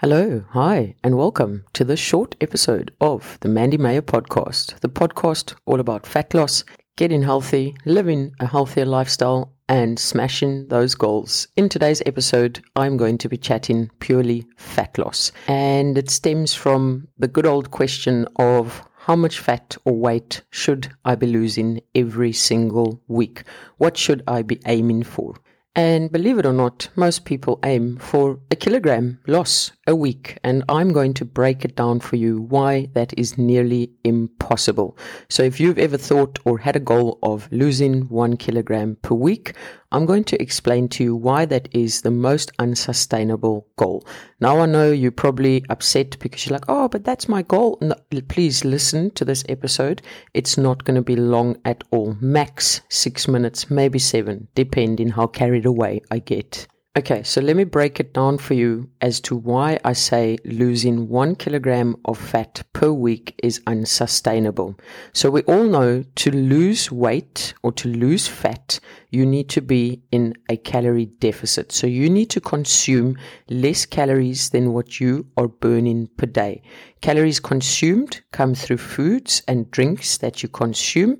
Hello, hi, and welcome to this short episode of the Mandy Meyer podcast, the podcast all about fat loss, getting healthy, living a healthier lifestyle, and smashing those goals. In today's episode, I'm going to be chatting purely fat loss, and it stems from the good old question of how much fat or weight should I be losing every single week? What should I be aiming for? And believe it or not, most people aim for a kilogram loss a week. And I'm going to break it down for you why that is nearly impossible. So if you've ever thought or had a goal of losing 1 kilogram per week, I'm going to explain to you why that is the most unsustainable goal. Now I know you're probably upset because you're like, oh, but that's my goal. No, please listen to this episode. It's not going to be long at all. Max 6 minutes, maybe 7, depending how carried away I get. Okay, so let me break it down for you as to why I say losing 1 kilogram of fat per week is unsustainable. So we all know to lose weight or to lose fat, you need to be in a calorie deficit. So you need to consume less calories than what you are burning per day. Calories consumed come through foods and drinks that you consume.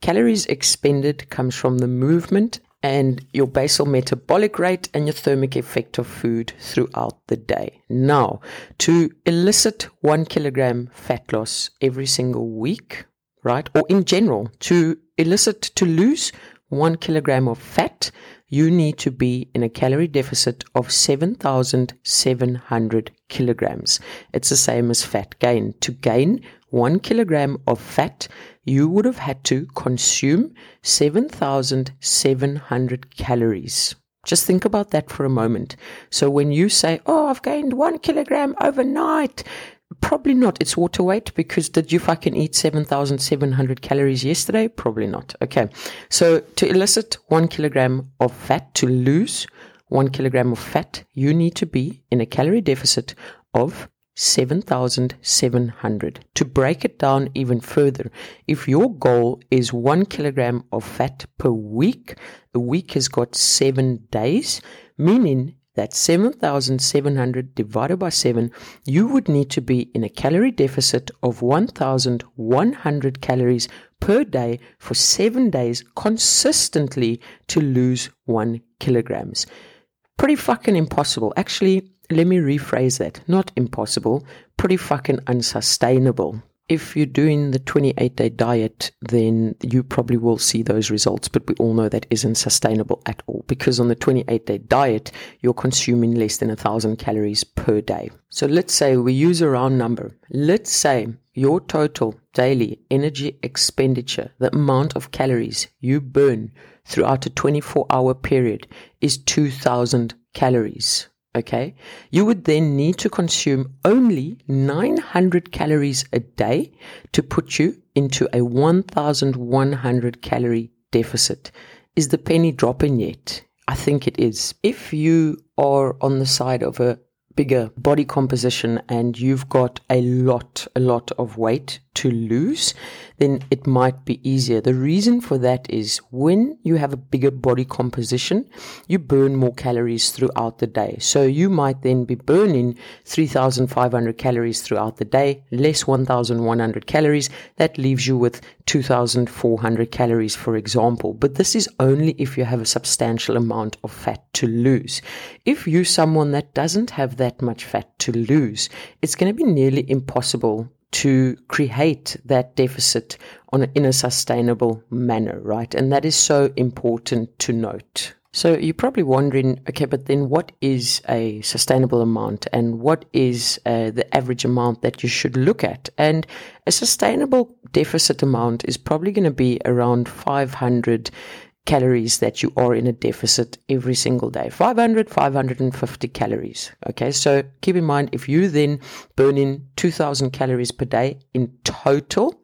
Calories expended comes from the movement and your basal metabolic rate and your thermic effect of food throughout the day. Now, to elicit 1 kilogram fat loss every single week, right? Or in general, to lose 1 kilogram of fat, you need to be in a calorie deficit of 7,700 kilograms. It's the same as fat gain. To gain 1 kilogram of fat, you would have had to consume 7,700 calories. Just think about that for a moment. So when you say, oh, I've gained 1 kilogram overnight, probably not. It's water weight, because did you fucking eat 7,700 calories yesterday? Probably not. Okay. So to elicit 1 kilogram of fat, to lose 1 kilogram of fat, you need to be in a calorie deficit of 7,700. To break it down even further, if your goal is 1 kilogram of fat per week, the week has got 7 days, meaning that 7,700 divided by 7, you would need to be in a calorie deficit of 1,100 calories per day for 7 days consistently to lose 1 kilogram. Pretty fucking impossible. Actually, let me rephrase that. Not impossible, pretty fucking unsustainable. If you're doing the 28-day diet, then you probably will see those results, but we all know that isn't sustainable at all, because on the 28-day diet, you're consuming less than 1,000 calories per day. So let's say we use a round number. Let's say your total daily energy expenditure, the amount of calories you burn throughout a 24-hour period, is 2,000 calories. Okay, you would then need to consume only 900 calories a day to put you into a 1,100 calorie deficit. Is the penny dropping yet? I think it is. If you are on the side of a bigger body composition and you've got a lot of weight to lose, then it might be easier. The reason for that is when you have a bigger body composition, you burn more calories throughout the day. So you might then be burning 3,500 calories throughout the day, less 1,100 calories. That leaves you with 2,400 calories, for example. But this is only if you have a substantial amount of fat to lose. If you're someone that doesn't have that much fat to lose, it's going to be nearly impossible to create that deficit in a sustainable manner, right? And that is so important to note. So you're probably wondering, okay, but then what is a sustainable amount, and what is the average amount that you should look at? And a sustainable deficit amount is probably going to be around 500 calories that you are in a deficit every single day. 550 calories. Okay, so keep in mind, if you then burn in 2,000 calories per day in total,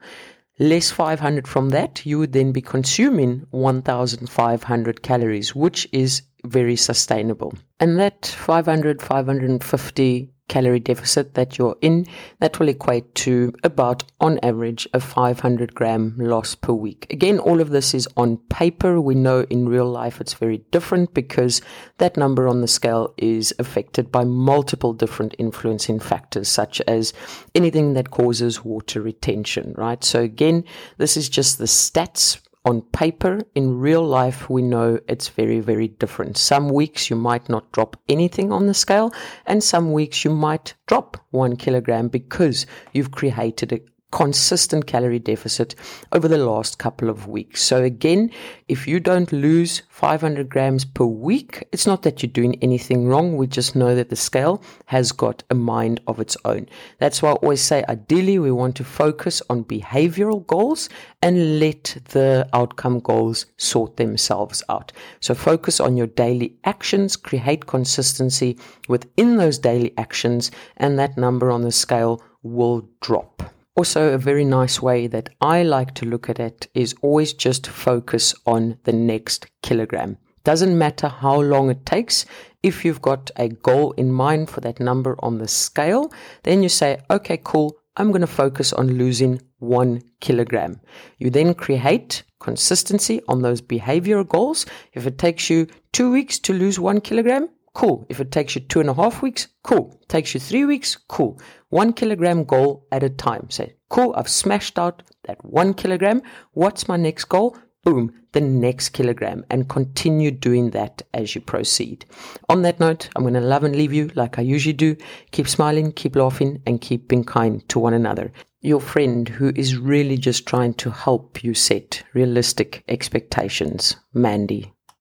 less 500 from that, you would then be consuming 1,500 calories, which is very sustainable. And that 550 calorie deficit that you're in, that will equate to about, on average, a 500 gram loss per week. Again, all of this is on paper. We know in real life it's very different because that number on the scale is affected by multiple different influencing factors, such as anything that causes water retention, right? So again, this is just the stats. On paper, in real life, we know it's very, very different. Some weeks you might not drop anything on the scale, and some weeks you might drop 1 kilogram because you've created a consistent calorie deficit over the last couple of weeks. So again, if you don't lose 500 grams per week, it's not that you're doing anything wrong. We just know that the scale has got a mind of its own. That's why I always say, ideally, we want to focus on behavioral goals and let the outcome goals sort themselves out. So focus on your daily actions, create consistency within those daily actions, and that number on the scale will drop. Also, a very nice way that I like to look at it is always just focus on the next kilogram. Doesn't matter how long it takes. If you've got a goal in mind for that number on the scale, then you say, okay, cool, I'm going to focus on losing 1 kilogram. You then create consistency on those behavioral goals. If it takes you 2 weeks to lose 1 kilogram, cool. If it takes you 2.5 weeks, cool. Takes you 3 weeks, cool. 1 kilogram goal at a time. Say, cool, I've smashed out that 1 kilogram. What's my next goal? Boom, the next kilogram. And continue doing that as you proceed. On that note, I'm going to love and leave you like I usually do. Keep smiling, keep laughing, and keep being kind to one another. Your friend who is really just trying to help you set realistic expectations, Mandy